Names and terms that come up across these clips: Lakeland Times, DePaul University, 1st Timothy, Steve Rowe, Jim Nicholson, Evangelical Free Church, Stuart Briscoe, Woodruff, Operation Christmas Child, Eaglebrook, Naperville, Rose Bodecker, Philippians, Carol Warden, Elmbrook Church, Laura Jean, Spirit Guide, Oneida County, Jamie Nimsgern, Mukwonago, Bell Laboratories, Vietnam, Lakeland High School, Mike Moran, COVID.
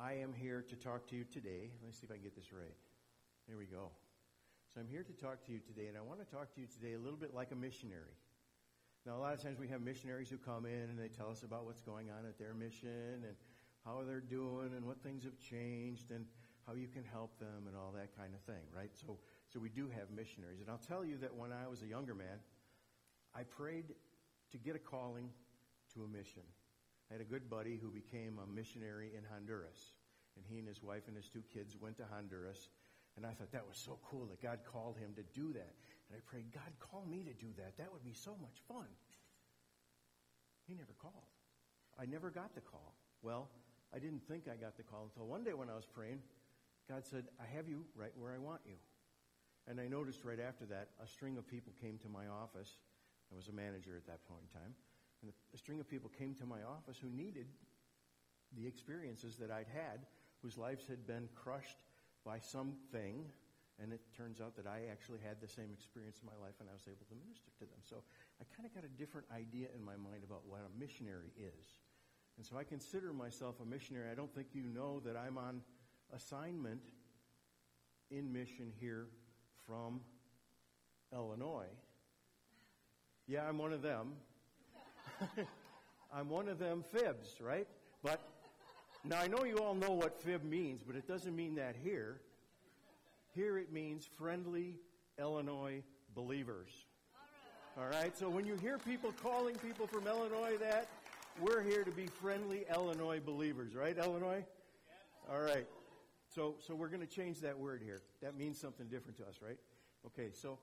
I am here to talk to you today. Let me see if I can get this right. There we go. So I'm here to talk to you today, and I want to talk to you today a little bit like a missionary. Now, a lot of times we have missionaries who come in and they tell us about what's going on at their mission and how they're doing and what things have changed and how you can help them and all that kind of thing, right? So we do have missionaries. And I'll tell you that when I was a younger man, I prayed to get a calling to a mission. I had a good buddy who became a missionary in Honduras. And he and his wife and his two kids went to Honduras. And I thought that was so cool that God called him to do that. And I prayed, God, call me to do that. That would be so much fun. He never called. I never got the call. Well, I didn't think I got the call until one day when I was praying, God said, I have you right where I want you. And I noticed right after that, a string of people came to my office. I was a manager at that point in time. And a string of people came to my office who needed the experiences that I'd had, whose lives had been crushed by something. And it turns out that I actually had the same experience in my life, and I was able to minister to them. So I kind of got a different idea in my mind about what a missionary is. And so I consider myself a missionary. I don't think you know that I'm on assignment in mission here from Illinois. Yeah, I'm one of them. I'm one of them fibs, right? But now I know you all know what fib means, but it doesn't mean that here. Here it means friendly Illinois believers. All right, so when you hear people calling people from Illinois that, we're here to be friendly Illinois believers, right, Illinois? Yeah. All right, so we're going to change that word here. That means something different to us, right? Okay, so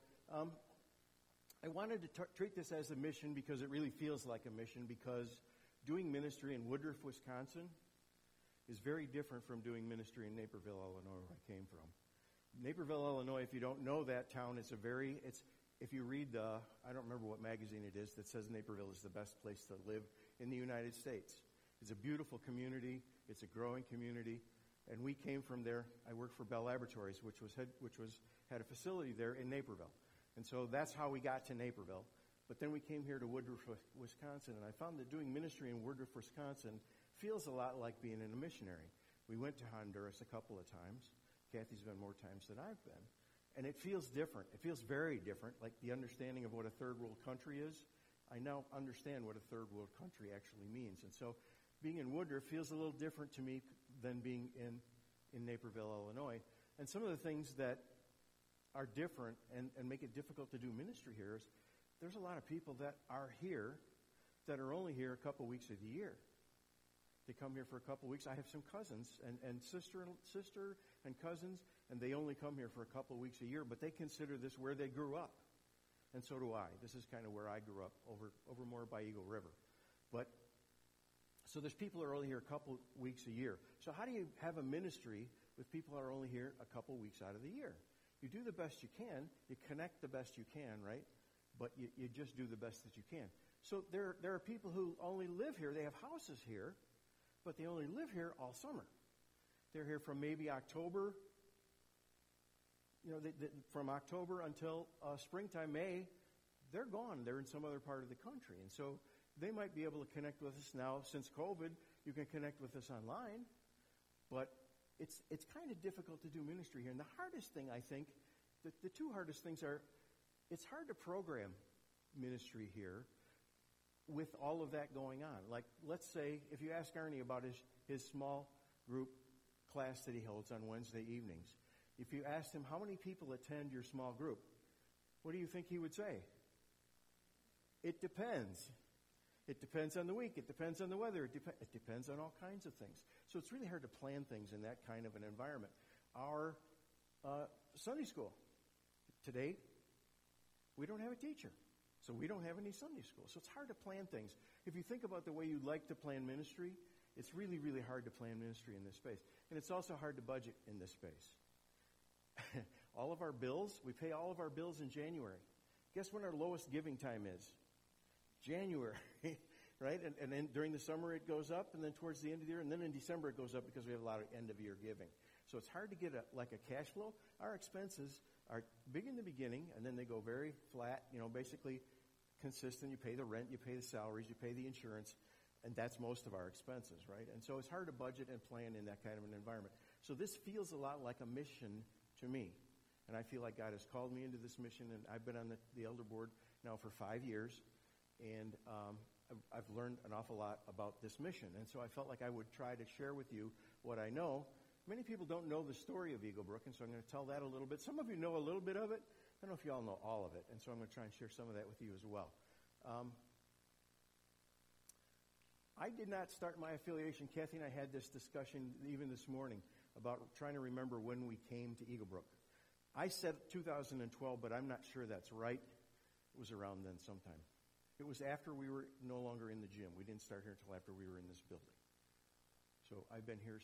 I wanted to treat this as a mission because it really feels like a mission, because doing ministry in Woodruff, Wisconsin is very different from doing ministry in Naperville, Illinois, where I came from. Naperville, Illinois, if you don't know that town, if you read I don't remember what magazine it is that says Naperville is the best place to live in the United States. It's a beautiful community. It's a growing community. And we came from there. I worked for Bell Laboratories, which had a facility there in Naperville. And so that's how we got to Naperville. But then we came here to Woodruff, Wisconsin, and I found that doing ministry in Woodruff, Wisconsin feels a lot like being a missionary. We went to Honduras a couple of times. Kathy's been more times than I've been. And it feels different. It feels very different, like the understanding of what a third world country is. I now understand what a third world country actually means. And so being in Woodruff feels a little different to me than being in Naperville, Illinois. And some of the things that are different and make it difficult to do ministry here is there's a lot of people that are here that are only here a couple weeks of the year. They come here for a couple weeks. I have some cousins and sister and cousins, and they only come here for a couple weeks a year, but they consider this where they grew up. And so do I. This is kind of where I grew up, over more by Eagle River. But so there's people who are only here a couple weeks a year. So how do you have a ministry with people who are only here a couple weeks out of the year? You do the best you can. You connect the best you can, right? But you just do the best that you can. So there are people who only live here. They have houses here, but they only live here all summer. They're here from maybe October, from October until springtime, May. They're gone. They're in some other part of the country. And so they might be able to connect with us now. Since COVID, you can connect with us online, but it's kind of difficult to do ministry here. And the hardest thing, I think, the two hardest things are, it's hard to program ministry here with all of that going on. Like, let's say, if you ask Arnie about his small group class that he holds on Wednesday evenings, if you asked him, how many people attend your small group, what do you think he would say? It depends. It depends on the week. It depends on the weather. It depends on all kinds of things. So it's really hard to plan things in that kind of an environment. Our Sunday school today, we don't have a teacher. So we don't have any Sunday school. So it's hard to plan things. If you think about the way you'd like to plan ministry, it's really, really hard to plan ministry in this space. And it's also hard to budget in this space. All of our bills, we pay all of our bills in January. Guess when our lowest giving time is? January, right? And then during the summer it goes up, and then towards the end of the year, and then in December it goes up because we have a lot of end-of-year giving. So it's hard to get a cash flow. Our expenses are big in the beginning, and then they go very flat, basically consistent. You pay the rent, you pay the salaries, you pay the insurance, And that's most of our expenses, right? And so it's hard to budget and plan in that kind of an environment. So this feels a lot like a mission to me. And I feel like God has called me into this mission, and I've been on the elder board now for 5 years. And I've learned an awful lot about this mission. And so I felt like I would try to share with you what I know. Many people don't know the story of Eaglebrook, and so I'm going to tell that a little bit. Some of you know a little bit of it. I don't know if you all know all of it, and so I'm going to try and share some of that with you as well. I did not start my affiliation. Kathy and I had this discussion even this morning about trying to remember when we came to Eaglebrook. I said 2012, but I'm not sure that's right. It was around then sometime. It was after we were no longer in the gym. We didn't start here until after we were in this building. So I've been here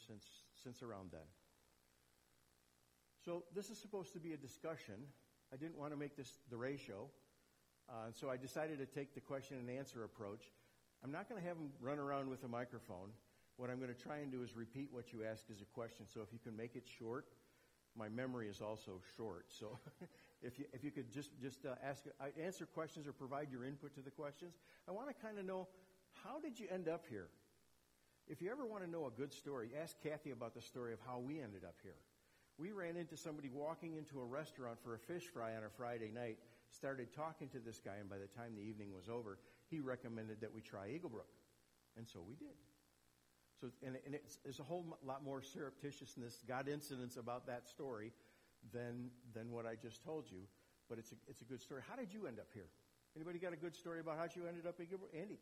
since around then. So this is supposed to be a discussion. I didn't want to make this the ratio, so I decided to take the question and answer approach. I'm not going to have them run around with a microphone. What I'm going to try and do is repeat what you ask as a question. So if you can make it short, my memory is also short. So if you could just answer questions or provide your input to the questions. I want to kind of know, how did you end up here? If you ever want to know a good story, ask Kathy about the story of how we ended up here. We ran into somebody walking into a restaurant for a fish fry on a Friday night, started talking to this guy, and by the time the evening was over, he recommended that we try Eaglebrook, and so we did. So, and there's a whole lot more surreptitiousness, God incidents about that story than what I just told you, but it's a good story. How did you end up here? Anybody got a good story about how you ended up in Eaglebrook? Andy?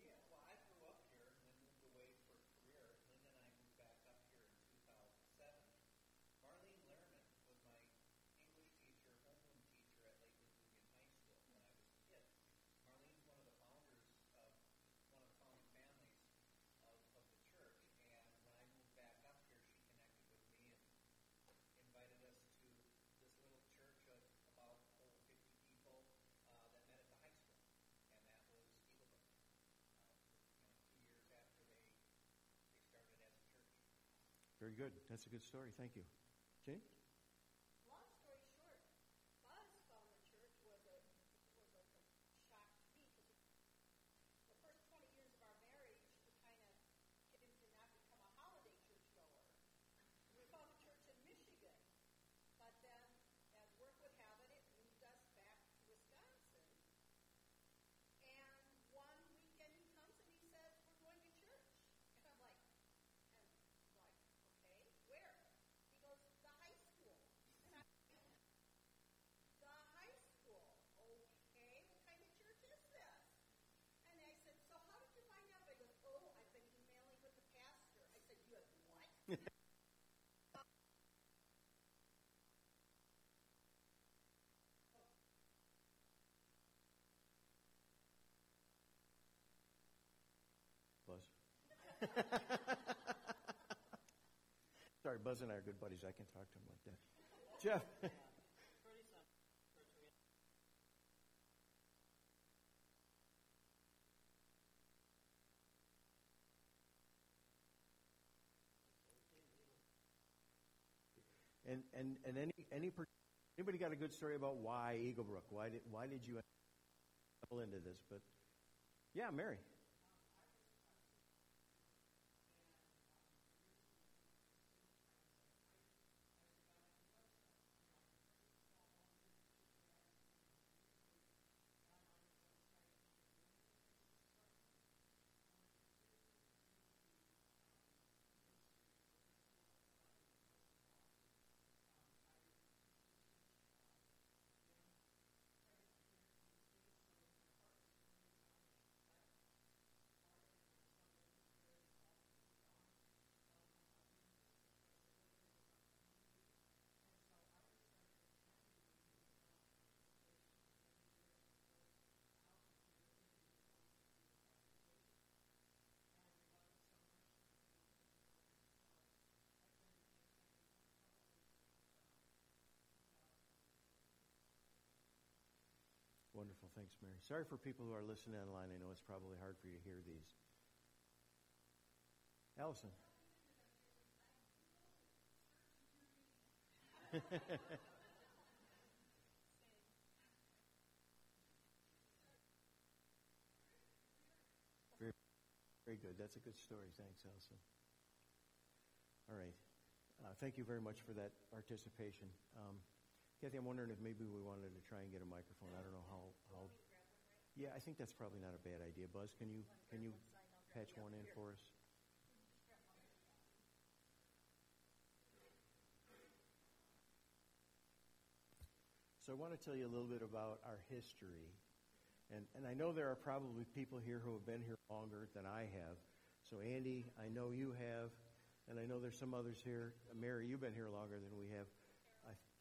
Very good. That's a good story. Thank you. Jane? Long story short, Bob's Fowler Church was a shock to me because the first 20 years of our marriage, we kind of did not become a holiday church goer. We found a church in Michigan, but then, as work would have it moved us back to Wisconsin. And one weekend he comes and he says, "We're going to church." And I'm like, Sorry, Buzz and I are good buddies. I can talk to him like that. Jeff. And anybody got a good story about why Eaglebrook? Why did you fall into this? But yeah, Mary. Wonderful. Thanks, Mary. Sorry for people who are listening online. I know it's probably hard for you to hear these. Allison. Very, very Very good. That's a good story. Thanks, Allison. All right. Thank you very much for that participation. Kathy, I'm wondering if maybe we wanted to try and get a microphone. I don't know how. Yeah, I think that's probably not a bad idea. Buzz, can you patch one in for us? So I want to tell you a little bit about our history. And I know there are probably people here who have been here longer than I have. So Andy, I know you have, and I know there's some others here. Mary, you've been here longer than we have.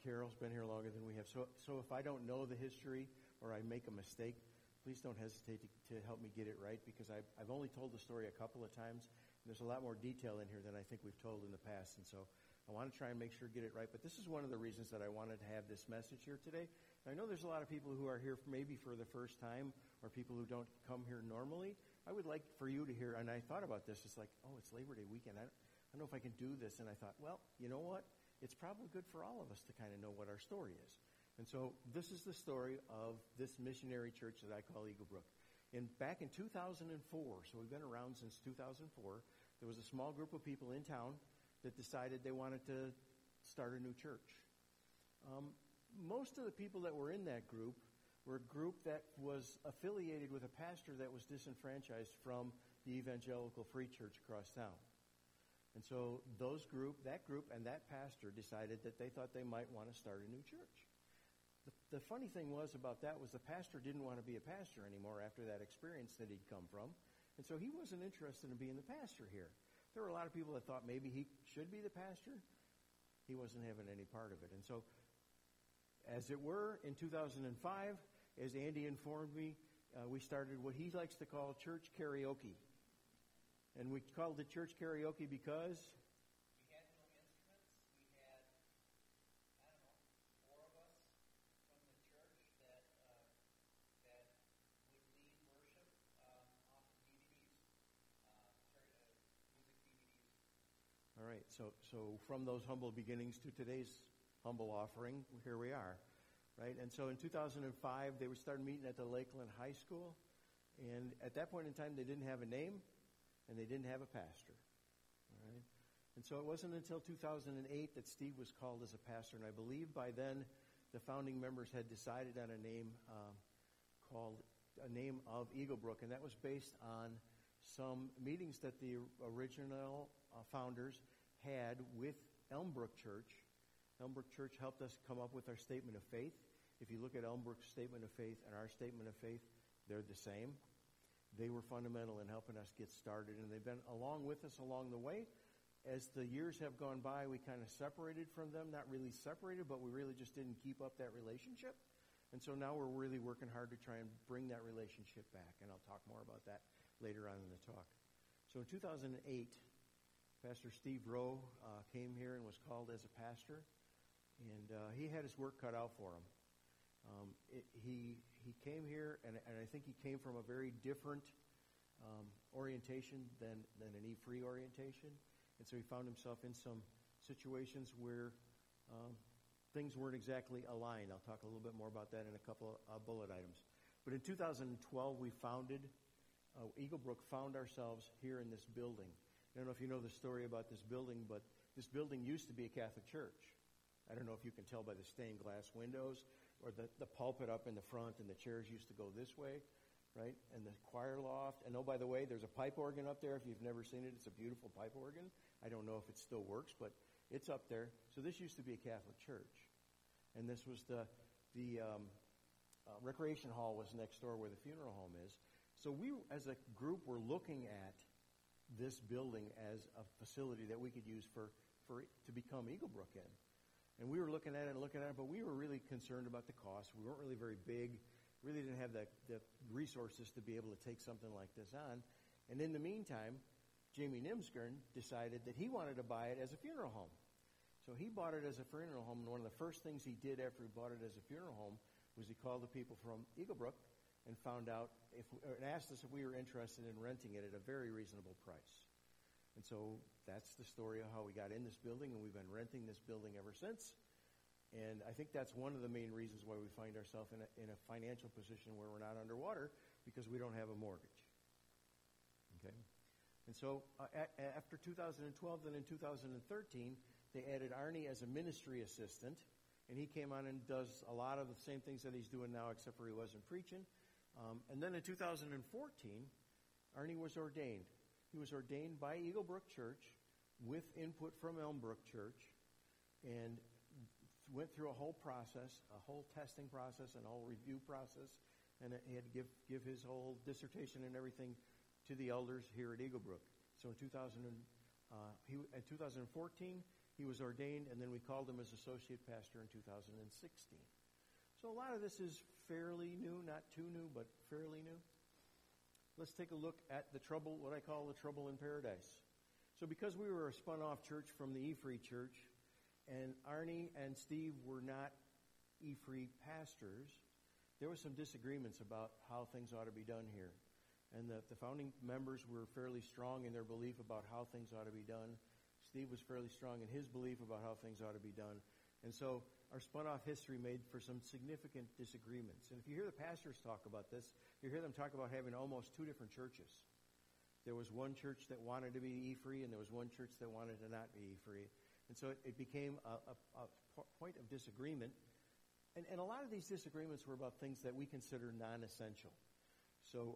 Carol's been here longer than we have. So if I don't know the history or I make a mistake, please don't hesitate to help me get it right, because I've only told the story a couple of times. And there's a lot more detail in here than I think we've told in the past, and so I want to try and make sure to get it right. But this is one of the reasons that I wanted to have this message here today. I know there's a lot of people who are here maybe for the first time, or people who don't come here normally. I would like for you to hear, and I thought about this, it's like, oh, it's Labor Day weekend. I don't know if I can do this. And I thought, well, you know what? It's probably good for all of us to kind of know what our story is. And so this is the story of this missionary church that I call Eaglebrook. Back in 2004, so we've been around since 2004, there was a small group of people in town that decided they wanted to start a new church. Most of the people that were in that group were a group that was affiliated with a pastor that was disenfranchised from the Evangelical Free Church across town. And so that group and that pastor decided that they thought they might want to start a new church. The funny thing was about that was the pastor didn't want to be a pastor anymore after that experience that he'd come from. And so he wasn't interested in being the pastor here. There were a lot of people that thought maybe he should be the pastor. He wasn't having any part of it. And so, as it were, in 2005, as Andy informed me, we started what he likes to call church karaoke. And we called it church karaoke because we had no instruments. We had, I don't know, four of us from the church that would lead worship off of DVDs, music DVDs. All right, so from those humble beginnings to today's humble offering, here we are, right? And so in 2005, they started meeting at the Lakeland High School. And at that point in time, they didn't have a name. And they didn't have a pastor. All right? And so it wasn't until 2008 that Steve was called as a pastor. And I believe by then the founding members had decided on a name called a name of Eaglebrook. And that was based on some meetings that the original founders had with Elmbrook Church. Elmbrook Church helped us come up with our statement of faith. If you look at Elmbrook's statement of faith and our statement of faith, they're the same. They were fundamental in helping us get started, and they've been along with us along the way. As the years have gone by, we kind of separated from them, not really separated, but we really just didn't keep up that relationship. And so now we're really working hard to try and bring that relationship back, and I'll talk more about that later on in the talk. So in 2008, Pastor Steve Rowe came here and was called as a pastor, and he had his work cut out for him. He came here, and I think he came from a very different orientation than an E-Free orientation. And so he found himself in some situations where things weren't exactly aligned. I'll talk a little bit more about that in a couple of bullet items. But in 2012, we founded, Eaglebrook found ourselves here in this building. I don't know if you know the story about this building, but this building used to be a Catholic church. I don't know if you can tell by the stained glass windows, or the pulpit up in the front, and the chairs used to go this way, right? And the choir loft. And oh, by the way, there's a pipe organ up there. If you've never seen it, it's a beautiful pipe organ. I don't know if it still works, but it's up there. So this used to be a Catholic church. And this was the recreation hall was next door where the funeral home is. So we, as a group, were looking at this building as a facility that we could use for to become Eaglebrook in. And we were looking at it and looking at it, but we were really concerned about the cost. We weren't really very big, really didn't have the resources to be able to take something like this on. And in the meantime, Jamie Nimsgern decided that he wanted to buy it as a funeral home. So he bought it as a funeral home, and one of the first things he did after he bought it as a funeral home was he called the people from Eaglebrook and found out and asked us if we were interested in renting it at a very reasonable price. And so that's the story of how we got in this building, and we've been renting this building ever since. And I think that's one of the main reasons why we find ourselves in a financial position where we're not underwater, because we don't have a mortgage. Okay. And so after 2012, then in 2013, they added Arnie as a ministry assistant, and he came on and does a lot of the same things that he's doing now, except for he wasn't preaching. And then in 2014, Arnie was ordained. He was ordained by Eaglebrook Church with input from Elmbrook Church, and went through a whole process, a whole testing process, and a whole review process, and he had to give his whole dissertation and everything to the elders here at Eaglebrook. So in 2014, he was ordained, and then we called him as associate pastor in 2016. So a lot of this is fairly new, not too new, but fairly new. Let's take a look at the trouble, what I call the trouble in paradise. So because we were a spun-off church from the E-Free Church, and Arnie and Steve were not E-Free pastors, there were some disagreements about how things ought to be done here. And the founding members were fairly strong in their belief about how things ought to be done. Steve was fairly strong in his belief about how things ought to be done. And so our spun-off history made for some significant disagreements. And if you hear the pastors talk about this, you hear them talk about having almost two different churches. There was one church that wanted to be E-Free, and there was one church that wanted to not be E-Free. And so it became a point of disagreement. And a lot of these disagreements were about things that we consider non-essential. So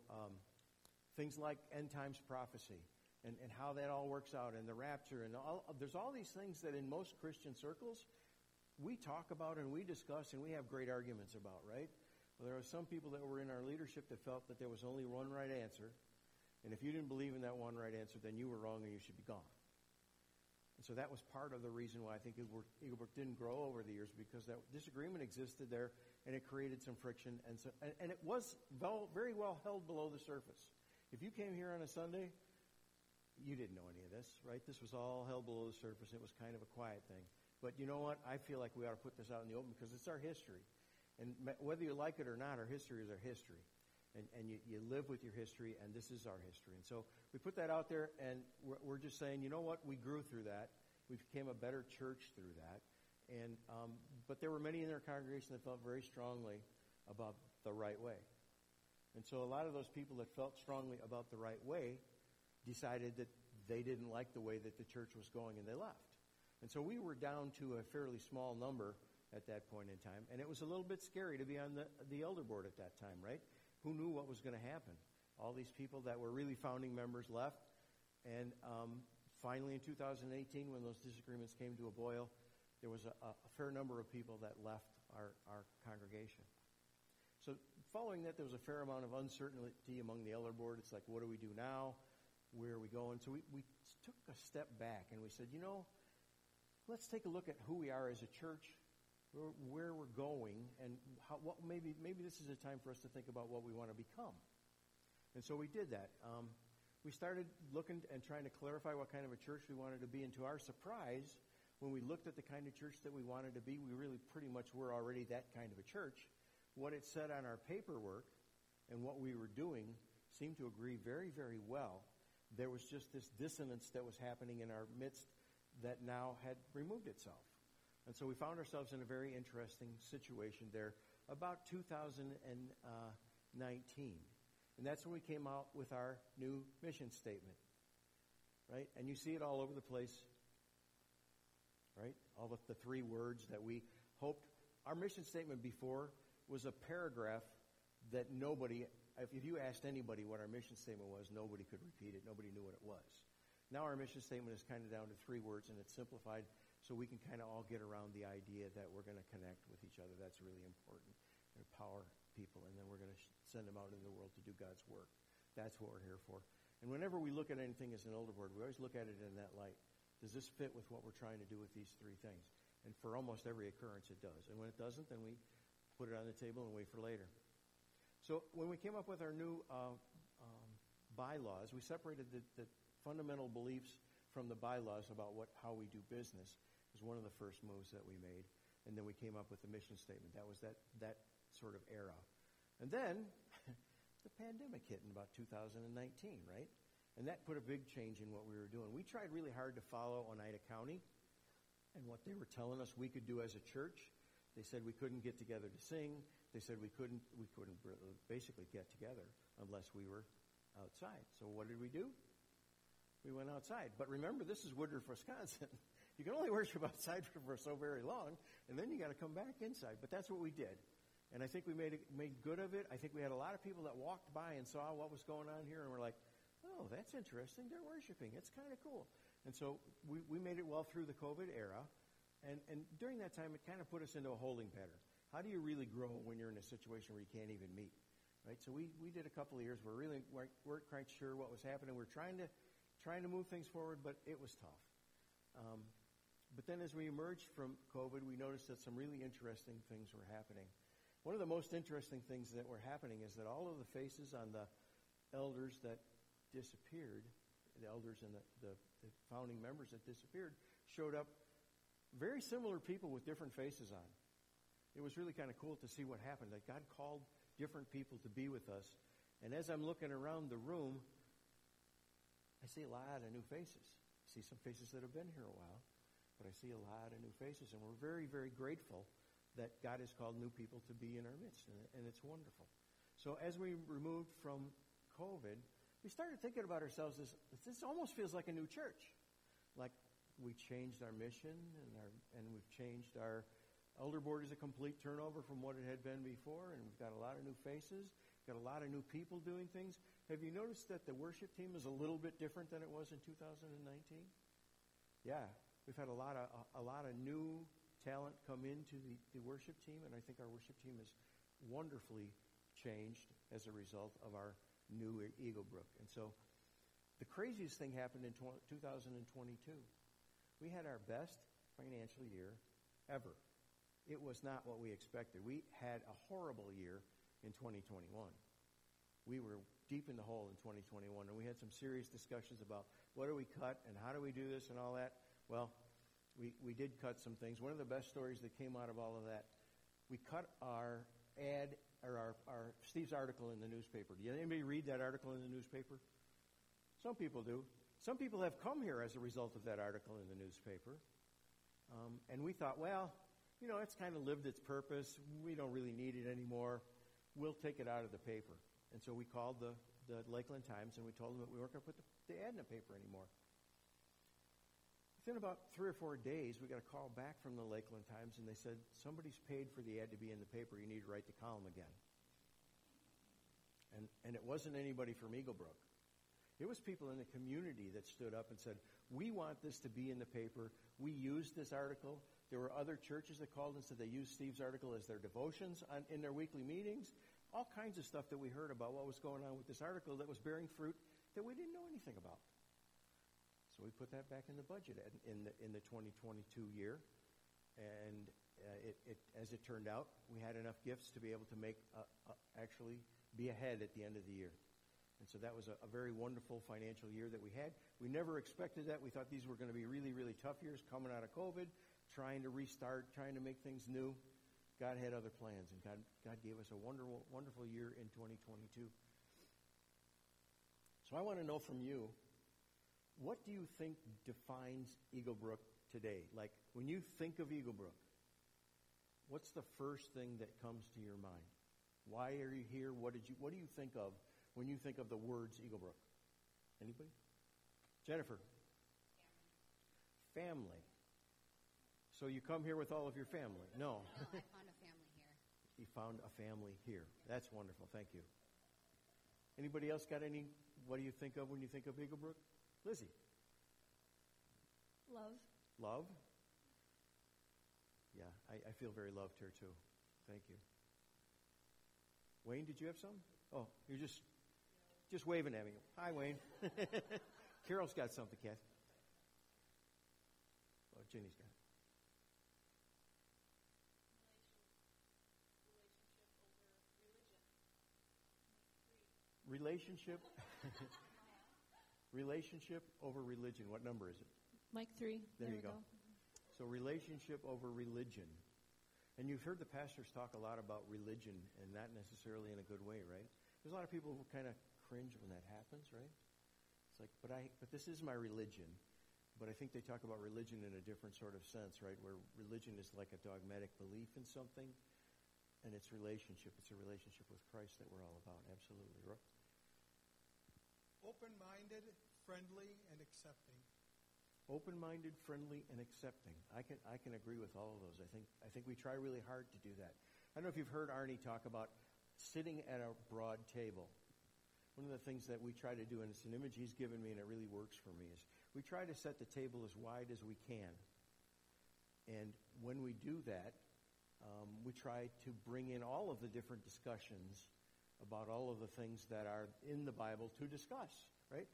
things like end times prophecy and how that all works out, and the rapture, and there's all these things that in most Christian circles we talk about and we discuss and we have great arguments about, right? Well, there are some people that were in our leadership that felt that there was only one right answer, and if you didn't believe in that one right answer, then you were wrong and you should be gone. And so that was part of the reason why I think Eaglebrook didn't grow over the years, because that disagreement existed there, and it created some friction, and it was very well held below the surface. If you came here on a Sunday, you didn't know any of this, right? This was all held below the surface. It was kind of a quiet thing. But you know what? I feel like we ought to put this out in the open because it's our history. And whether you like it or not, our history is our history. And you live with your history, and this is our history. And so we put that out there, and we're just saying, you know what? We grew through that. We became a better church through that. And but there were many in our congregation that felt very strongly about the right way. And so a lot of those people that felt strongly about the right way decided that they didn't like the way that the church was going, and they left. And so we were down to a fairly small number at that point in time, and it was a little bit scary to be on the elder board at that time, right? Who knew what was going to happen? All these people that were really founding members left, and finally in 2018, when those disagreements came to a boil, there was a fair number of people that left our congregation. So following that, there was a fair amount of uncertainty among the elder board. It's like, what do we do now? Where are we going? So we took a step back and we said, you know, let's take a look at who we are as a church, where we're going, and how, what maybe this is a time for us to think about what we want to become. And so we did that. We started looking and trying to clarify what kind of a church we wanted to be. And to our surprise, when we looked at the kind of church that we wanted to be, we really pretty much were already that kind of a church. What it said on our paperwork and what we were doing seemed to agree very, very well. There was just this dissonance that was happening in our midst that now had removed itself. And so we found ourselves in a very interesting situation there about 2019. And that's when we came out with our new mission statement, right? And you see it all over the place, right? All of the three words that we hoped. Our mission statement before was a paragraph that nobody... If you asked anybody what our mission statement was, nobody could repeat it. Nobody knew what it was. Now our mission statement is kind of down to three words, and it's simplified so we can kind of all get around the idea that we're going to connect with each other. That's really important. Empower people, and then we're going to send them out into the world to do God's work. That's what we're here for. And whenever we look at anything as an elder board, we always look at it in that light. Does this fit with what we're trying to do with these three things? And for almost every occurrence, it does. And when it doesn't, then we put it on the table and wait for later. So when we came up with our new bylaws, we separated the fundamental beliefs from the bylaws about how we do business. It was one of the first moves that we made. And then we came up with the mission statement. That was that sort of era. And then the pandemic hit in about 2019, right? And that put a big change in what we were doing. We tried really hard to follow Oneida County and what they were telling us we could do as a church. They said we couldn't get together to sing. They said we couldn't basically get together unless we were outside. So what did we do? we went outside. But remember, this is Woodruff, Wisconsin. You can only worship outside for so very long, and then you got to come back inside. But that's what we did. And I think we made good of it. I think we had a lot of people that walked by and saw what was going on here and were like, oh, that's interesting. They're worshiping. It's kind of cool. And so we made it well through the COVID era. And during that time, it kind of put us into a holding pattern. How do you really grow when you're in a situation where you can't even meet? Right? So we did a couple of years. We weren't quite sure what was happening. We're trying to move things forward, but it was tough. But then as we emerged from COVID, we noticed that some really interesting things were happening. One of the most interesting things that were happening is that all of the faces on the elders that disappeared, the elders and the founding members that disappeared, showed up very similar people with different faces on. It was really kind of cool to see what happened, that God called different people to be with us. And as I'm looking around the room, I see a lot of new faces. I see some faces that have been here a while, but I see a lot of new faces. And we're very, very grateful that God has called new people to be in our midst, and it's wonderful. So as we removed from COVID, we started thinking about ourselves as this almost feels like a new church. Like we changed our mission, and we've changed our elder board is a complete turnover from what it had been before, and we've got a lot of new faces, got a lot of new people doing things. Have you noticed that the worship team is a little bit different than it was in 2019? Yeah, we've had a lot of new talent come into the worship team, and I think our worship team is wonderfully changed as a result of our new Eaglebrook. And so the craziest thing happened in 2022. We had our best financial year ever. It was not what we expected. We had a horrible year in 2021. We were deep in the hole in 2021, and we had some serious discussions about what do we cut and how do we do this and all that. Well, we did cut some things. One of the best stories that came out of all of that, we cut our ad or our Steve's article in the newspaper. Did anybody read that article in the newspaper? Some people do. Some people have come here as a result of that article in the newspaper. And we thought, well, you know, it's kind of lived its purpose. We don't really need it anymore. We'll take it out of the paper. And so we called the Lakeland Times, and we told them that we weren't going to put the ad in the paper anymore. Within about 3 or 4 days, we got a call back from the Lakeland Times, and they said, somebody's paid for the ad to be in the paper. You need to write the column again. And it wasn't anybody from Eaglebrook. It was people in the community that stood up and said, we want this to be in the paper. We used this article. There were other churches that called and said they used Steve's article as their devotions in their weekly meetings. All kinds of stuff that we heard about what was going on with this article that was bearing fruit that we didn't know anything about. So we put that back in the budget in the 2022 year. And as it turned out, we had enough gifts to be able to make actually be ahead at the end of the year. And so that was a very wonderful financial year that we had. We never expected that. We thought these were going to be really, really tough years coming out of COVID, trying to restart, trying to make things new. God had other plans, and God gave us a wonderful, wonderful year in 2022. So I want to know from you, what do you think defines Eaglebrook today? Like, when you think of Eaglebrook, what's the first thing that comes to your mind? Why are you here? What do you think of when you think of the words Eaglebrook? Anybody? Jennifer? Family. So you come here with all of your family? No. No, I found a family here. You found a family here. That's wonderful. Thank you. Anybody else got any? What do you think of when you think of Eaglebrook? Lizzie? Love. Love? Yeah, I feel very loved here too. Thank you. Wayne, did you have some? Oh, you're just waving at me. Hi, Wayne. Carol's got something, Kath. Oh, Jenny's got it. Relationship over religion. What number is it? Mike 3. There you go. So relationship over religion. And you've heard the pastors talk a lot about religion, and not necessarily in a good way, right? There's a lot of people who kind of cringe when that happens, right? It's like, but this is my religion. But I think they talk about religion in a different sort of sense, right? Where religion is like a dogmatic belief in something, and it's relationship. It's a relationship with Christ that we're all about. Absolutely. Open-minded, friendly and accepting. Open-minded, friendly, and accepting. I can agree with all of those. I think we try really hard to do that. I don't know if you've heard Arnie talk about sitting at a broad table. One of the things that we try to do, and it's an image he's given me, and it really works for me, is we try to set the table as wide as we can. And when we do that, we try to bring in all of the different discussions about all of the things that are in the Bible to discuss, right?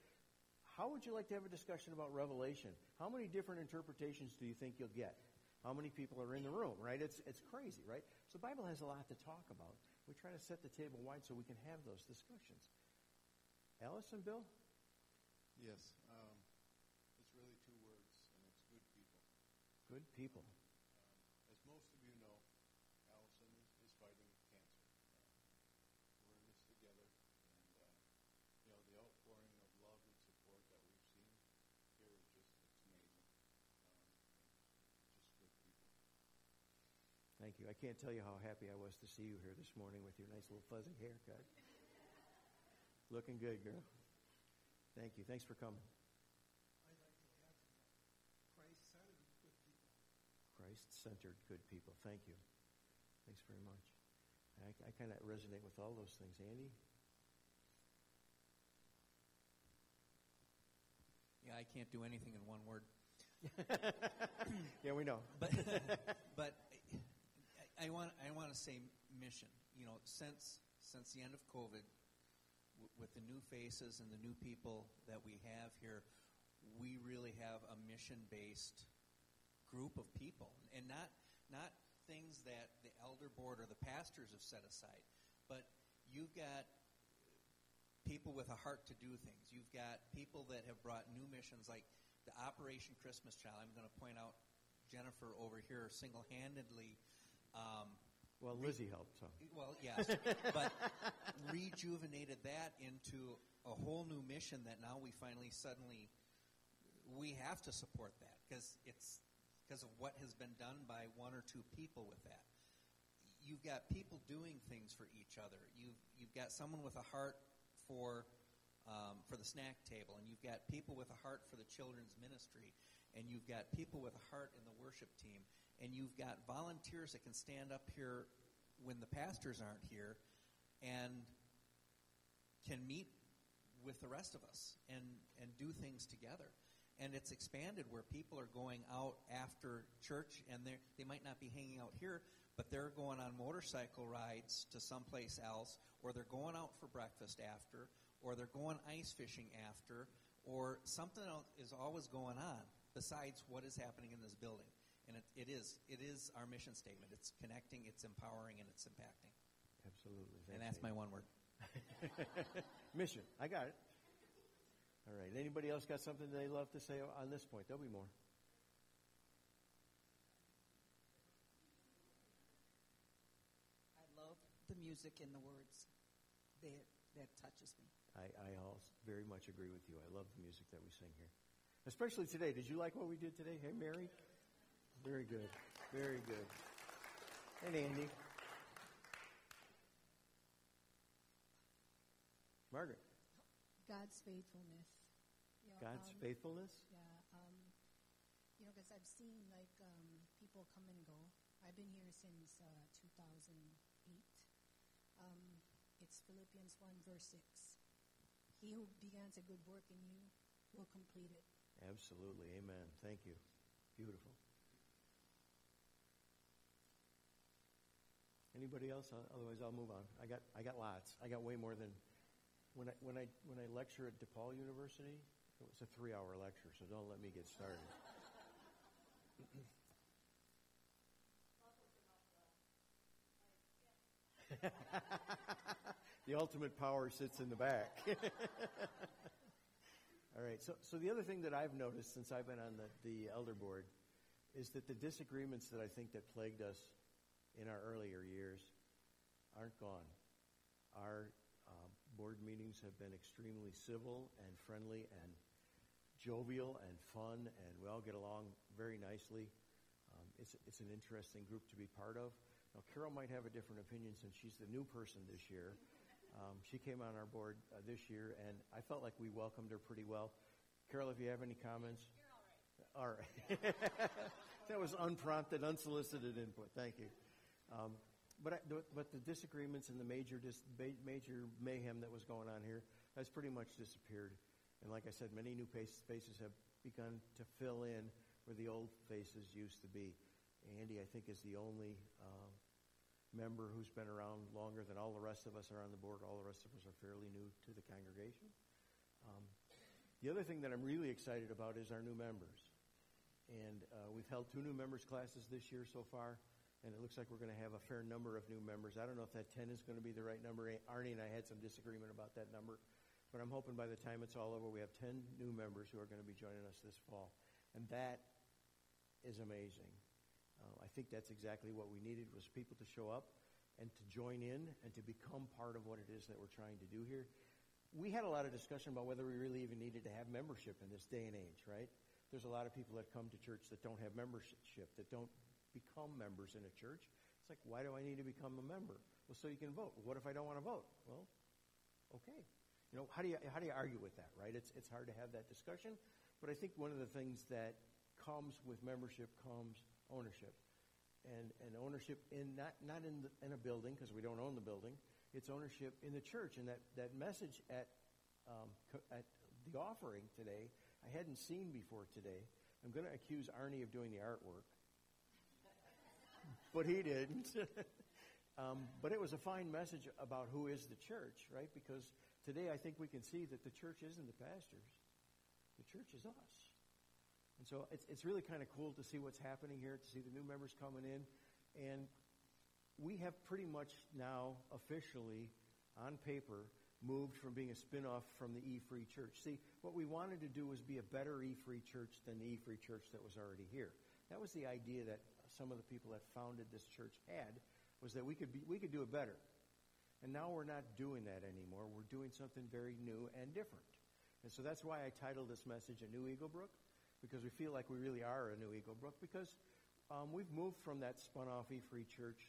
How would you like to have a discussion about Revelation? How many different interpretations do you think you'll get? How many people are in the room, right? It's crazy, right? So the Bible has a lot to talk about. We try to set the table wide so we can have those discussions. Alice and Bill? Yes. It's really two words, and it's good people. Good people. As most of you know, Allison is fighting cancer. We're in this together, and the outpouring of love and support that we've seen here is just, it's amazing. Just good people. Thank you. I can't tell you how happy I was to see you here this morning with your nice little fuzzy haircut. Looking good, girl. Thank you. Thanks for coming. I like to have Christ-centered good people. Christ-centered good people. Thank you. Thanks very much. I kind of resonate with all those things. Andy? Yeah, I can't do anything in one word. Yeah, we know. But I want to say mission. You know, since the end of COVID, with the new faces and the new people that we have here, we really have a mission-based group of people, and not things that the elder board or the pastors have set aside, but you've got people with a heart to do things. You've got people that have brought new missions, like the Operation Christmas Child. I'm going to point out Jennifer over here single-handedly. Well, Lizzie helped, so. Well, yes, but rejuvenated that into a whole new mission that now we finally suddenly, we have to support that because of what has been done by one or two people with that. You've got people doing things for each other. You've got someone with a heart for the snack table, and you've got people with a heart for the children's ministry, and you've got people with a heart in the worship team. And you've got volunteers that can stand up here when the pastors aren't here and can meet with the rest of us and do things together. And it's expanded where people are going out after church, and they might not be hanging out here, but they're going on motorcycle rides to someplace else, or they're going out for breakfast after, or they're going ice fishing after, or something else is always going on besides what is happening in this building. And it is our mission statement. It's connecting, it's empowering, and it's impacting. Absolutely. And that's my one word. Mission. I got it. All right. Anybody else got something they love to say on this point? There'll be more. I love the music and the words that touches me. I also very much agree with you. I love the music that we sing here. Especially today. Did you like what we did today? Hey, Mary? Very good. Very good. And Andy. Margaret. God's faithfulness. You know, God's faithfulness? Yeah. Because I've seen, people come and go. I've been here since 2008. It's Philippians 1, verse 6. He who begins a good work in you will complete it. Absolutely. Amen. Thank you. Beautiful. Anybody else? Otherwise, I'll move on. I got lots. I got way more than when I lecture at DePaul University. It was a 3-hour lecture, so don't let me get started. The ultimate power sits in the back. All right. So the other thing that I've noticed since I've been on the elder board is that the disagreements that I think that plagued us in our earlier years aren't gone. Our board meetings have been extremely civil and friendly and jovial and fun, and we all get along very nicely. It's an interesting group to be part of. Now, Carol might have a different opinion since she's the new person this year. She came on our board this year, and I felt like we welcomed her pretty well. Carol, if you have any comments? You're all right. All right. That was unprompted, unsolicited input. Thank you. But the disagreements and the major mayhem that was going on here has pretty much disappeared. And like I said, many new faces have begun to fill in where the old faces used to be. Andy, I think, is the only member who's been around longer than all the rest of us are on the board. All the rest of us are fairly new to the congregation. The other thing that I'm really excited about is our new members. And we've held 2 new members classes this year so far, and it looks like we're going to have a fair number of new members. I don't know if that 10 is going to be the right number. Arnie and I had some disagreement about that number, but I'm hoping by the time it's all over, we have 10 new members who are going to be joining us this fall. And that is amazing. I think that's exactly what we needed, was people to show up and to join in and to become part of what it is that we're trying to do here. We had a lot of discussion about whether we really even needed to have membership in this day and age, right? There's a lot of people that come to church that don't have membership, that don't become members in a church. It's like, why do I need to become a member? Well, so you can vote. What if I don't want to vote? Well, okay. You know, how do you argue with that, right? It's hard to have that discussion. But I think one of the things that comes with membership comes ownership. And ownership in not in a building, because we don't own the building. It's ownership in the church. And that message at the offering today, I hadn't seen before today. I'm going to accuse Arnie of doing the artwork. But he didn't. But it was a fine message about who is the church, right? Because today I think we can see that the church isn't the pastors. The church is us. And so it's really kind of cool to see what's happening here, to see the new members coming in. And we have pretty much now officially, on paper, moved from being a spinoff from the E-Free Church. See, what we wanted to do was be a better E-Free Church than the E-Free Church that was already here. That was the idea that some of the people that founded this church had, was that we could do it better. And now we're not doing that anymore. We're doing something very new and different. And so that's why I titled this message A New Eaglebrook, because we feel like we really are a new Eaglebrook, because we've moved from that spun-off E-Free Church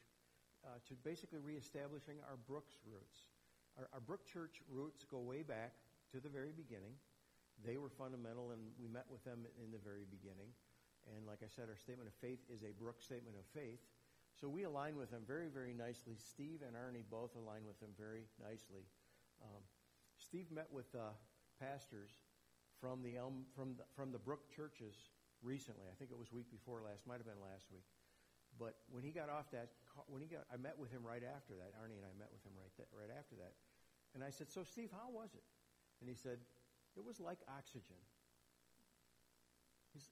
to basically reestablishing our Brooks roots. Our Brook Church roots go way back to the very beginning. They were fundamental, and we met with them in the very beginning. And like I said, our statement of faith is a Brook statement of faith. So we align with them very, very nicely. Steve and Arnie both align with them very nicely. Steve met with pastors from the Brook churches recently. I think it was week before last, might have been last week. But when he got off that, I met with him right after that. Arnie and I met with him right after that. And I said, "So Steve, how was it?" And he said, "It was like oxygen."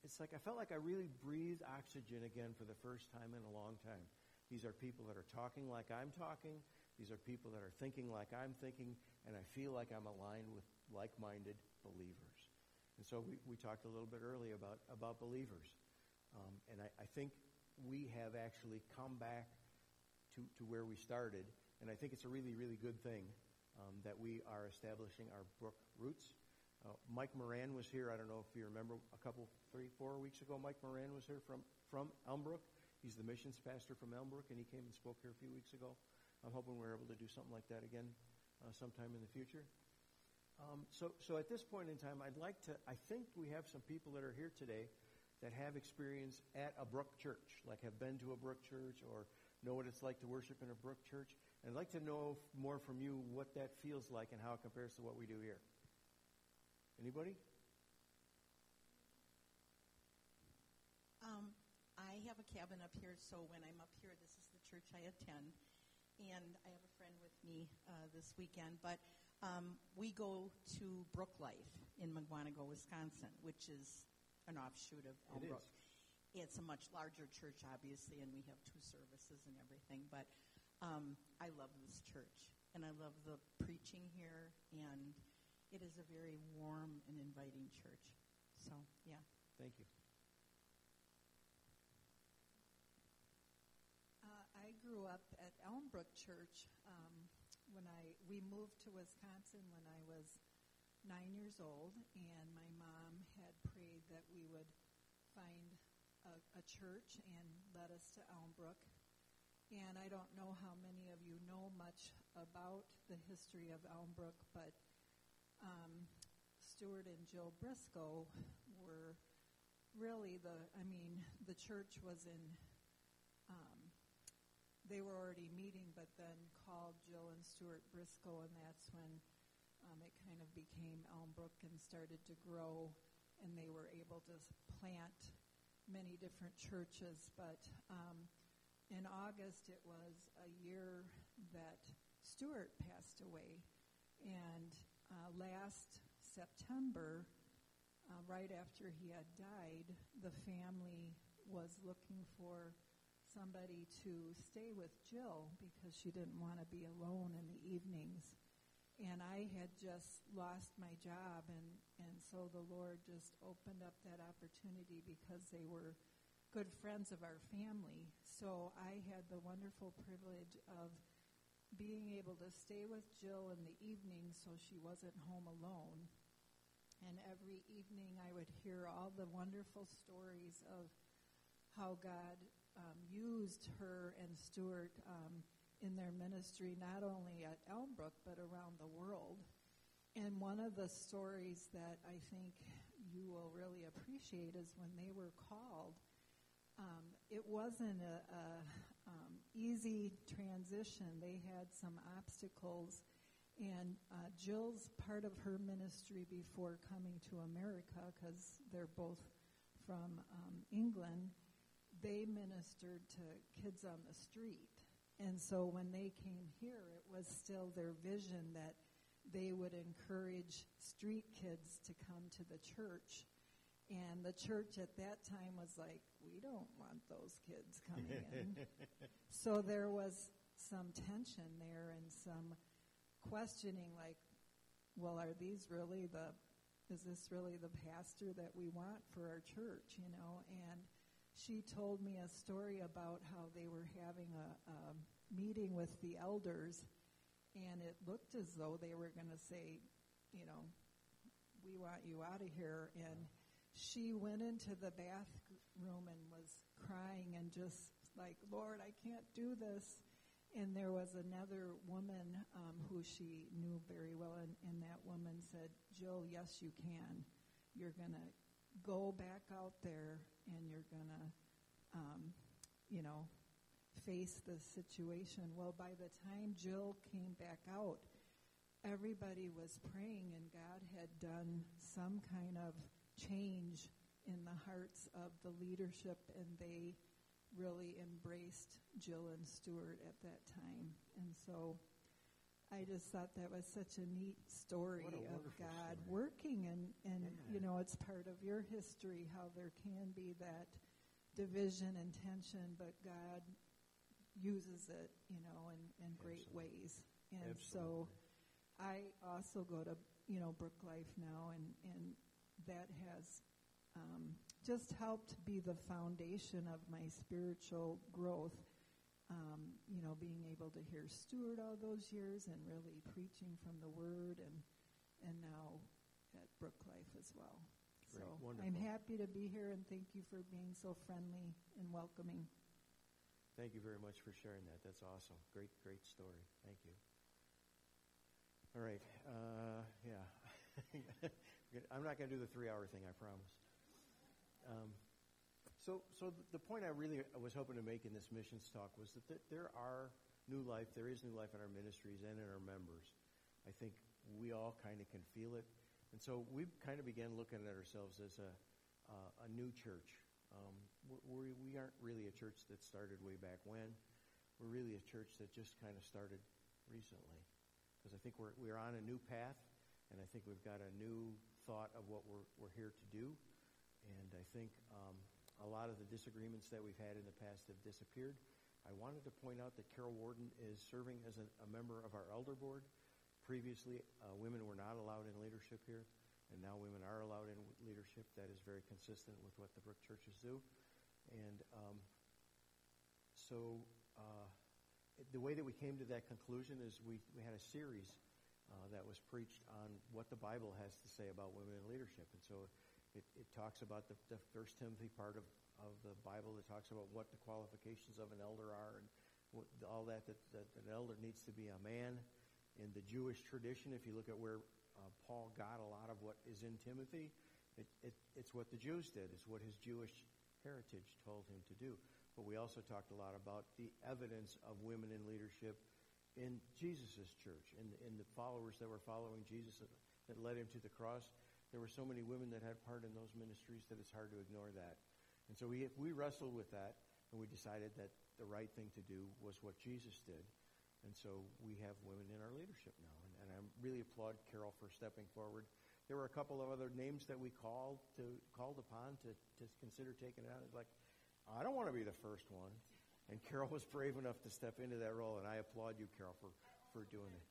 It's like I felt like I really breathed oxygen again for the first time in a long time. These are people that are talking like I'm talking. These are people that are thinking like I'm thinking, and I feel like I'm aligned with like-minded believers. And so we talked a little bit earlier about believers. And I think we have actually come back to where we started, and I think it's a really, really good thing that we are establishing our Brook roots. Mike Moran was here. I don't know if you remember, a couple, 3-4 weeks ago, Mike Moran was here from Elmbrook. He's the missions pastor from Elmbrook, and he came and spoke here a few weeks ago. I'm hoping we're able to do something like that again sometime in the future. So at this point in time, I think we have some people that are here today that have experience at a Brook church, like have been to a Brook church or know what it's like to worship in a Brook church. And I'd like to know more from you what that feels like and how it compares to what we do here. Anybody? I have a cabin up here, so when I'm up here, this is the church I attend. And I have a friend with me this weekend. But we go to Brook Life in Mukwonago, Wisconsin, which is an offshoot of Elmbrook. It's a much larger church, obviously, and we have 2 services and everything. But I love this church, and I love the preaching here, and it is a very warm and inviting church. So, yeah. Thank you. I grew up at Elmbrook Church. We moved to Wisconsin when I was 9 years old, and my mom had prayed that we would find a church and led us to Elmbrook. And I don't know how many of you know much about the history of Elmbrook, but Stuart and Jill Briscoe were really the church was in, they were already meeting, but then called Jill and Stuart Briscoe, and that's when it kind of became Elmbrook and started to grow, and they were able to plant many different churches. But in August, it was a year that Stuart passed away, and last September, right after he had died, the family was looking for somebody to stay with Jill because she didn't want to be alone in the evenings. And I had just lost my job, and so the Lord just opened up that opportunity because they were good friends of our family. So I had the wonderful privilege of being able to stay with Jill in the evening so she wasn't home alone. And every evening I would hear all the wonderful stories of how God used her and Stuart in their ministry, not only at Elmbrook, but around the world. And one of the stories that I think you will really appreciate is when they were called, it wasn't an easy transition. They had some obstacles, and Jill's part of her ministry before coming to America, because they're both from England, they ministered to kids on the street. And so when they came here, it was still their vision that they would encourage street kids to come to the church. And the church at that time was like, we don't want those kids coming in. So there was some tension there and some questioning, like, well, is this really the pastor that we want for our church, you know? And she told me a story about how they were having a meeting with the elders, and it looked as though they were going to say, you know, we want you out of here. And she went into the bathroom and was crying and just like, Lord, I can't do this. And there was another woman who she knew very well, and that woman said, Jill, yes, you can. You're going to go back out there, and you're going to, face the situation. Well, by the time Jill came back out, everybody was praying, and God had done some kind of change in the hearts of the leadership, and they really embraced Jill and Stuart at that time. And so I just thought that was such a neat story of God working, and you know, it's part of your history, how there can be that division and tension, but God uses it, you know, in great ways. And so I also go to, Brook Life now, and that has just helped be the foundation of my spiritual growth. Being able to hear Stuart all those years and really preaching from the Word, and now at Brook Life as well. Great. So wonderful. I'm happy to be here, and thank you for being so friendly and welcoming. Thank you very much for sharing that. That's awesome. Great, great story. Thank you. All right. I'm not going to do the 3-hour thing, I promise. So the point I really was hoping to make in this missions talk was that there is new life in our ministries and in our members. I think we all kind of can feel it. And so we kind of began looking at ourselves as a new church. We aren't really a church that started way back when. We're really a church that just kind of started recently. Because I think we're on a new path, and I think we've got a new thought of what we're here to do. And I think a lot of the disagreements that we've had in the past have disappeared. I wanted to point out that Carol Warden is serving as a member of our elder board. Previously, women were not allowed in leadership here, and now women are allowed in leadership. That is very consistent with what the Brook churches do. And the way that we came to that conclusion is we had a series that was preached on what the Bible has to say about women in leadership. And so It talks about the 1st Timothy part of the Bible that talks about what the qualifications of an elder are, and all that an elder needs to be a man. In the Jewish tradition, if you look at where Paul got a lot of what is in Timothy. It's what the Jews did. It's what his Jewish heritage told him to do. But we also talked a lot about the evidence of women in leadership in Jesus' church, in the followers that were following Jesus that led him to the cross. There were so many women that had part in those ministries that it's hard to ignore that. And so we wrestled with that, and we decided that the right thing to do was what Jesus did. And so we have women in our leadership now. And I really applaud Carol for stepping forward. There were a couple of other names that we called upon to consider taking it out. It's like, I don't want to be the first one. And Carol was brave enough to step into that role, and I applaud you, Carol, for doing it.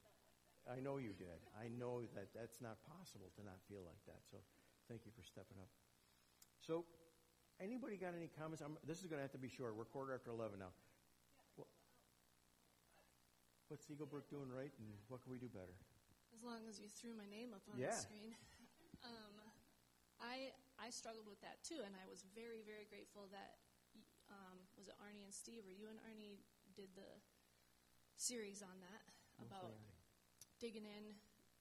I know you did. I know that that's not possible to not feel like that. So thank you for stepping up. So anybody got any comments? This is going to have to be short. We're 11:15 now. What's Eaglebrook doing right, and what can we do better? As long as you threw my name up on the screen. I struggled with that, too, and I was very, very grateful that, was it Arnie and Steve, or you and Arnie did the series on that about digging in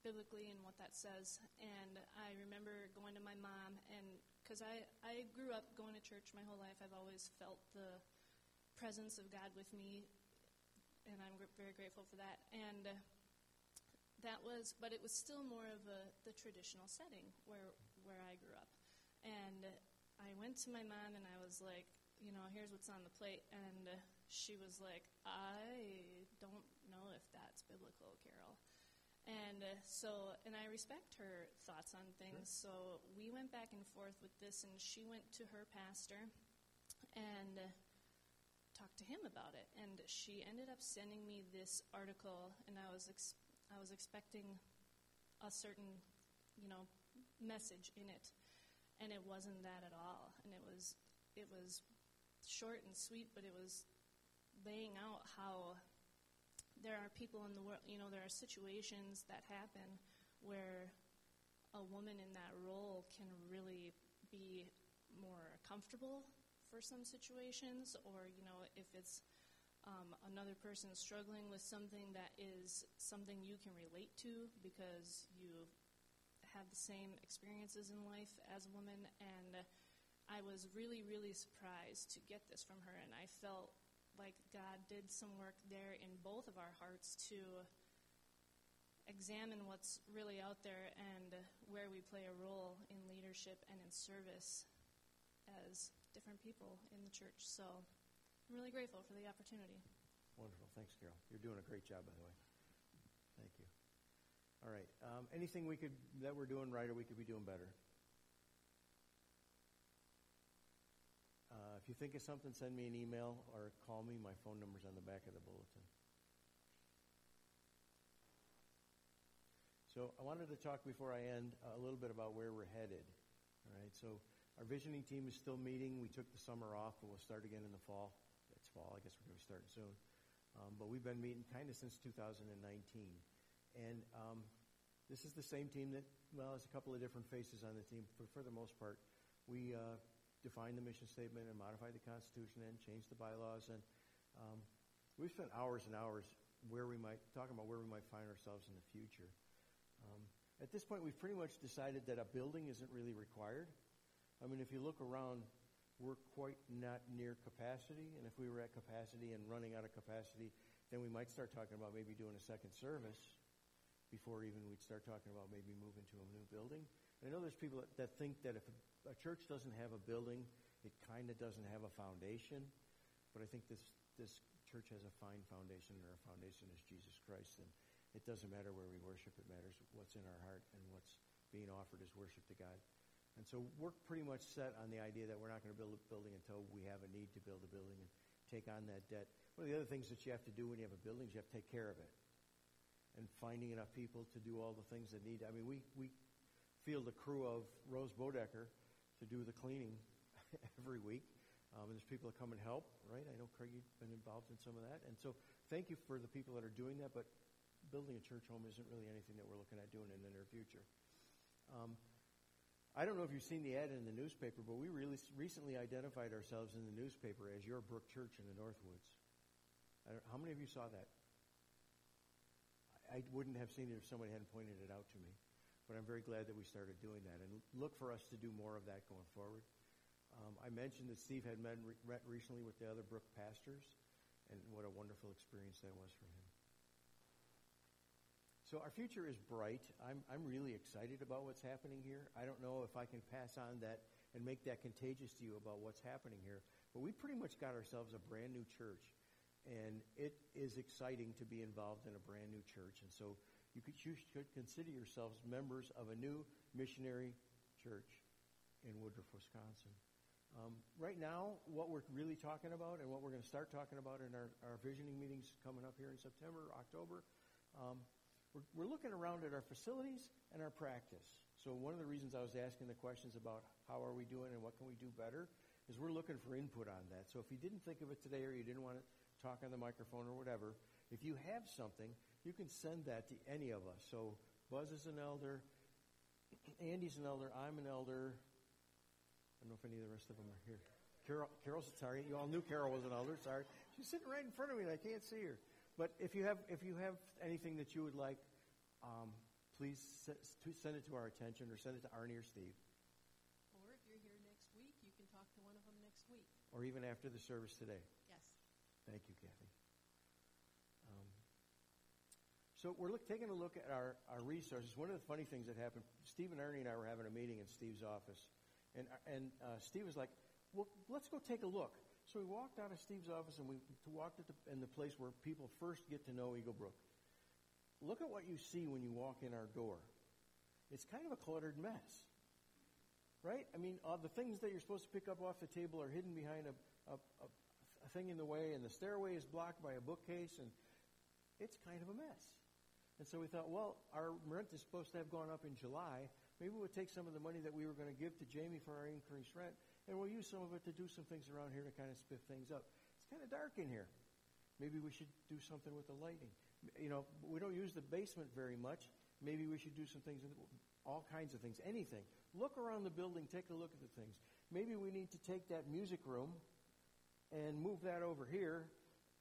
biblically and what that says. And I remember going to my mom, and because I grew up going to church my whole life. I've always felt the presence of God with me, and I'm very grateful for that. And but it was still more of the traditional setting where I grew up. And I went to my mom, and I was like, you know, here's what's on the plate. And she was like, I don't know if that's biblical, Carol. And so I respect her thoughts on things. Sure. So we went back and forth with this, and she went to her pastor, and talk to him about it, and she ended up sending me this article, and I was expecting a certain, you know, message in it, and it wasn't that at all. And it was short and sweet, but it was laying out how there are people in the world, you know, there are situations that happen where a woman in that role can really be more comfortable for some situations, or, you know, if it's another person struggling with something that is something you can relate to because you have the same experiences in life as a woman. And I was really, really surprised to get this from her, and I felt like God did some work there in both of our hearts to examine what's really out there and where we play a role in leadership and in service as different people in the church. So I'm really grateful for the opportunity. Wonderful. Thanks, Carol. You're doing a great job, by the way. Thank you. All right. Anything that we're doing right or we could be doing better? If you think of something, send me an email or call me. My phone number's on the back of the bulletin. So I wanted to talk before I end a little bit about where we're headed. All right. So our visioning team is still meeting. We took the summer off, but we'll start again in the fall. It's fall. I guess we're going to start soon. But we've been meeting kind of since 2019. And this is the same team that, well, there's a couple of different faces on the team. But for the most part, we defined the mission statement and modified the Constitution and changed the bylaws. And we've spent hours and hours talking about where we might find ourselves in the future. At this point, we've pretty much decided that a building isn't really required. I mean, if you look around, we're quite not near capacity. And if we were at capacity and running out of capacity, then we might start talking about maybe doing a second service before even we'd start talking about maybe moving to a new building. And I know there's people that think that if a church doesn't have a building, it kind of doesn't have a foundation. But I think this church has a fine foundation, and our foundation is Jesus Christ. And it doesn't matter where we worship. It matters what's in our heart, and what's being offered as worship to God. And so we're pretty much set on the idea that we're not going to build a building until we have a need to build a building and take on that debt. One of the other things that you have to do when you have a building is you have to take care of it. And finding enough people to do all the things that need. I mean, we field a crew of Rose Bodecker to do the cleaning every week. And there's people that come and help, right? I know, Craig, you've been involved in some of that. And so thank you for the people that are doing that. But building a church home isn't really anything that we're looking at doing in the near future. I don't know if you've seen the ad in the newspaper, but we really recently identified ourselves in the newspaper as your Brook Church in the Northwoods. How many of you saw that? I wouldn't have seen it if somebody hadn't pointed it out to me. but I'm very glad that we started doing that, and look for us to do more of that going forward. I mentioned that Steve had met recently with the other Brook pastors, and what a wonderful experience that was for him. So our future is bright. I'm really excited about what's happening here. I don't know if I can pass on that and make that contagious to you about what's happening here, but we pretty much got ourselves a brand new church, and it is exciting to be involved in a brand new church. And so you should consider yourselves members of a new missionary church in Woodruff, Wisconsin. Right now, what we're really talking about and what we're going to start talking about in our visioning meetings coming up here in September, October, we're looking around at our facilities and our practice. So one of the reasons I was asking the questions about how are we doing and what can we do better is we're looking for input on that. So if you didn't think of it today or you didn't want to talk on the microphone or whatever, if you have something, you can send that to any of us. So Buzz is an elder, Andy's an elder, I'm an elder. I don't know if any of the rest of them are here. Carol's, sorry, you all knew Carol was an elder, sorry. She's sitting right in front of me and I can't see her. But if you have anything that you would like, please send it to our attention or send it to Arnie or Steve. Or if you're here next week, you can talk to one of them next week. Or even after the service today. Yes. Thank you, Kathy. So we're taking a look at our resources. One of the funny things that happened, Steve and Ernie and I were having a meeting in Steve's office, and Steve was like, well, let's go take a look. So we walked out of Steve's office, and we walked in the place where people first get to know Eaglebrook. Look at what you see when you walk in our door. It's kind of a cluttered mess, right? I mean, all the things that you're supposed to pick up off the table are hidden behind a thing in the way, and the stairway is blocked by a bookcase, and it's kind of a mess. And so we thought, well, our rent is supposed to have gone up in July. Maybe we'll take some of the money that we were going to give to Jamie for our increased rent, and we'll use some of it to do some things around here to kind of spiff things up. It's kind of dark in here. Maybe we should do something with the lighting. You know, we don't use the basement very much. Maybe we should do some things, all kinds of things, anything. Look around the building. Take a look at the things. Maybe we need to take that music room and move that over here,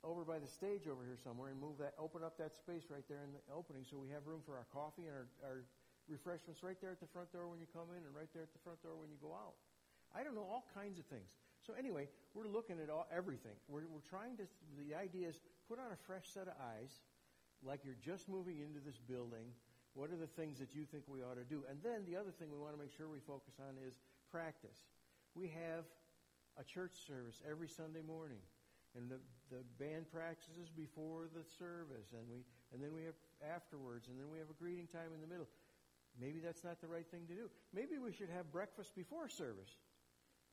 over by the stage over here somewhere, and open up that space right there in the opening so we have room for our coffee and our refreshments right there at the front door when you come in and right there at the front door when you go out. I don't know, all kinds of things. So anyway, we're looking at everything. We're trying to, the idea is put on a fresh set of eyes, like you're just moving into this building. What are the things that you think we ought to do? And then the other thing we want to make sure we focus on is practice. We have a church service every Sunday morning. And the band practices before the service, and then we have afterwards, and then we have a greeting time in the middle. Maybe that's not the right thing to do. Maybe we should have breakfast before service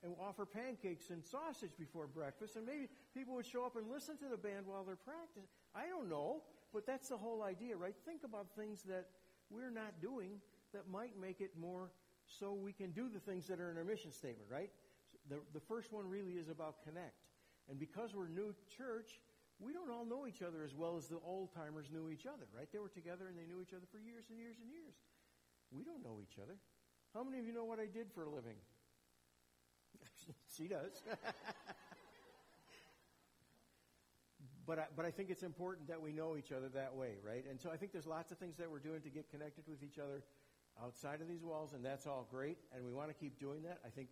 and offer pancakes and sausage before breakfast, and maybe people would show up and listen to the band while they're practicing. I don't know, but that's the whole idea, right? Think about things that we're not doing that might make it more so we can do the things that are in our mission statement, right? The first one really is about connect. And because we're new church, we don't all know each other as well as the old-timers knew each other, right? They were together and they knew each other for years and years and years. We don't know each other. How many of you know what I did for a living? She does. But I think it's important that we know each other that way, right? And so I think there's lots of things that we're doing to get connected with each other outside of these walls, and that's all great, and we want to keep doing that. I think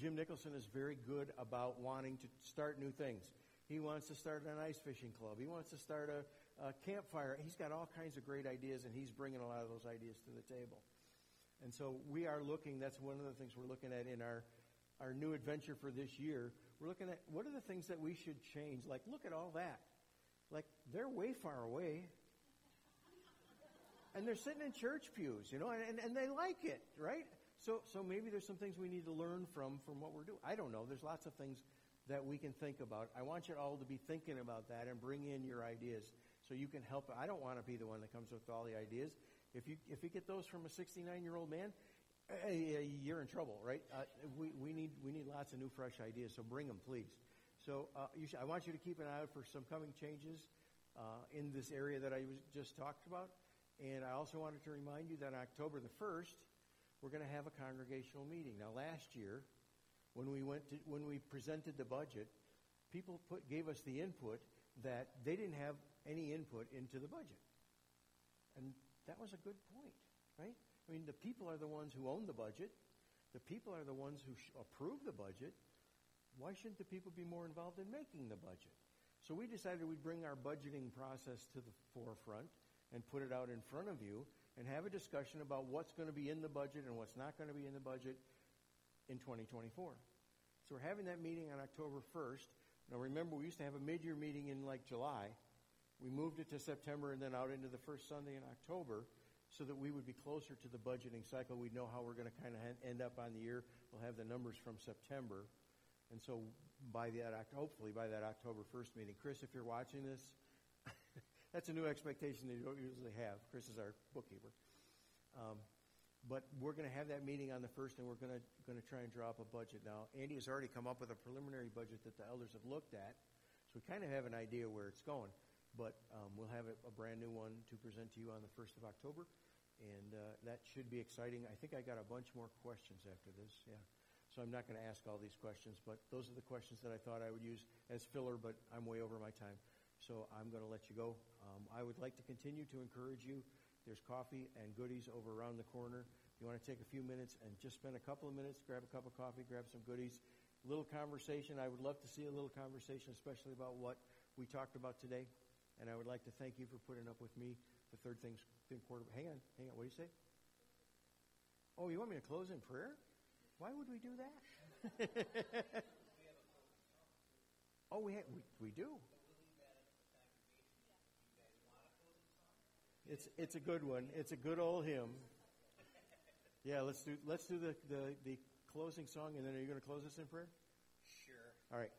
Jim Nicholson is very good about wanting to start new things. He wants to start an ice fishing club. He wants to start a campfire. He's got all kinds of great ideas, and he's bringing a lot of those ideas to the table. And so we are looking, that's one of the things we're looking at in our new adventure for this year. We're looking at what are the things that we should change. Like, look at all that. Like, they're way far away. And they're sitting in church pews, you know, and they like it, right? So maybe there's some things we need to learn from what we're doing. I don't know. There's lots of things that we can think about. I want you all to be thinking about that and bring in your ideas so you can help. I don't want to be the one that comes up with all the ideas. If you get those from a 69-year-old man, you're in trouble, right? We need lots of new, fresh ideas, so bring them, please. So I want you to keep an eye out for some coming changes in this area that I just talked about. And I also wanted to remind you that on October the 1st, we're going to have a congregational meeting. Now, last year, when we presented the budget, people gave us the input that they didn't have any input into the budget, and that was a good point, right? I mean, the people are the ones who own the budget. The people are the ones who approve the budget. Why shouldn't the people be more involved in making the budget? So we decided we'd bring our budgeting process to the forefront and put it out in front of you and have a discussion about what's going to be in the budget and what's not going to be in the budget in 2024. So we're having that meeting on October 1st. Now remember, we used to have a mid-year meeting in like July. We moved it to September and then out into the first Sunday in October so that we would be closer to the budgeting cycle. We'd know how we're going to kind of end up on the year. We'll have the numbers from September. And so by that, hopefully by that October 1st meeting, Chris, if you're watching this, that's a new expectation that you don't usually have. Chris is our bookkeeper. But we're going to have that meeting on the 1st, and we're going to try and draw up a budget. Now, Andy has already come up with a preliminary budget that the elders have looked at, so we kind of have an idea where it's going. But we'll have a brand new one to present to you on the 1st of October, and that should be exciting. I think I got a bunch more questions after this, yeah. So I'm not going to ask all these questions, but those are the questions that I thought I would use as filler, but I'm way over my time. So I'm going to let you go. I would like to continue to encourage you. There's coffee and goodies over around the corner. You want to take a few minutes and just spend a couple of minutes, grab a cup of coffee, grab some goodies, little conversation. I would love to see a little conversation, especially about what we talked about today. And I would like to thank you for putting up with me. The third quarter. Hang on. What do you say? Oh, you want me to close in prayer? Why would we do that? Oh, we do. It's a good one. It's a good old hymn. Yeah, let's do the closing song, and then are you going to close us in prayer? Sure. All right.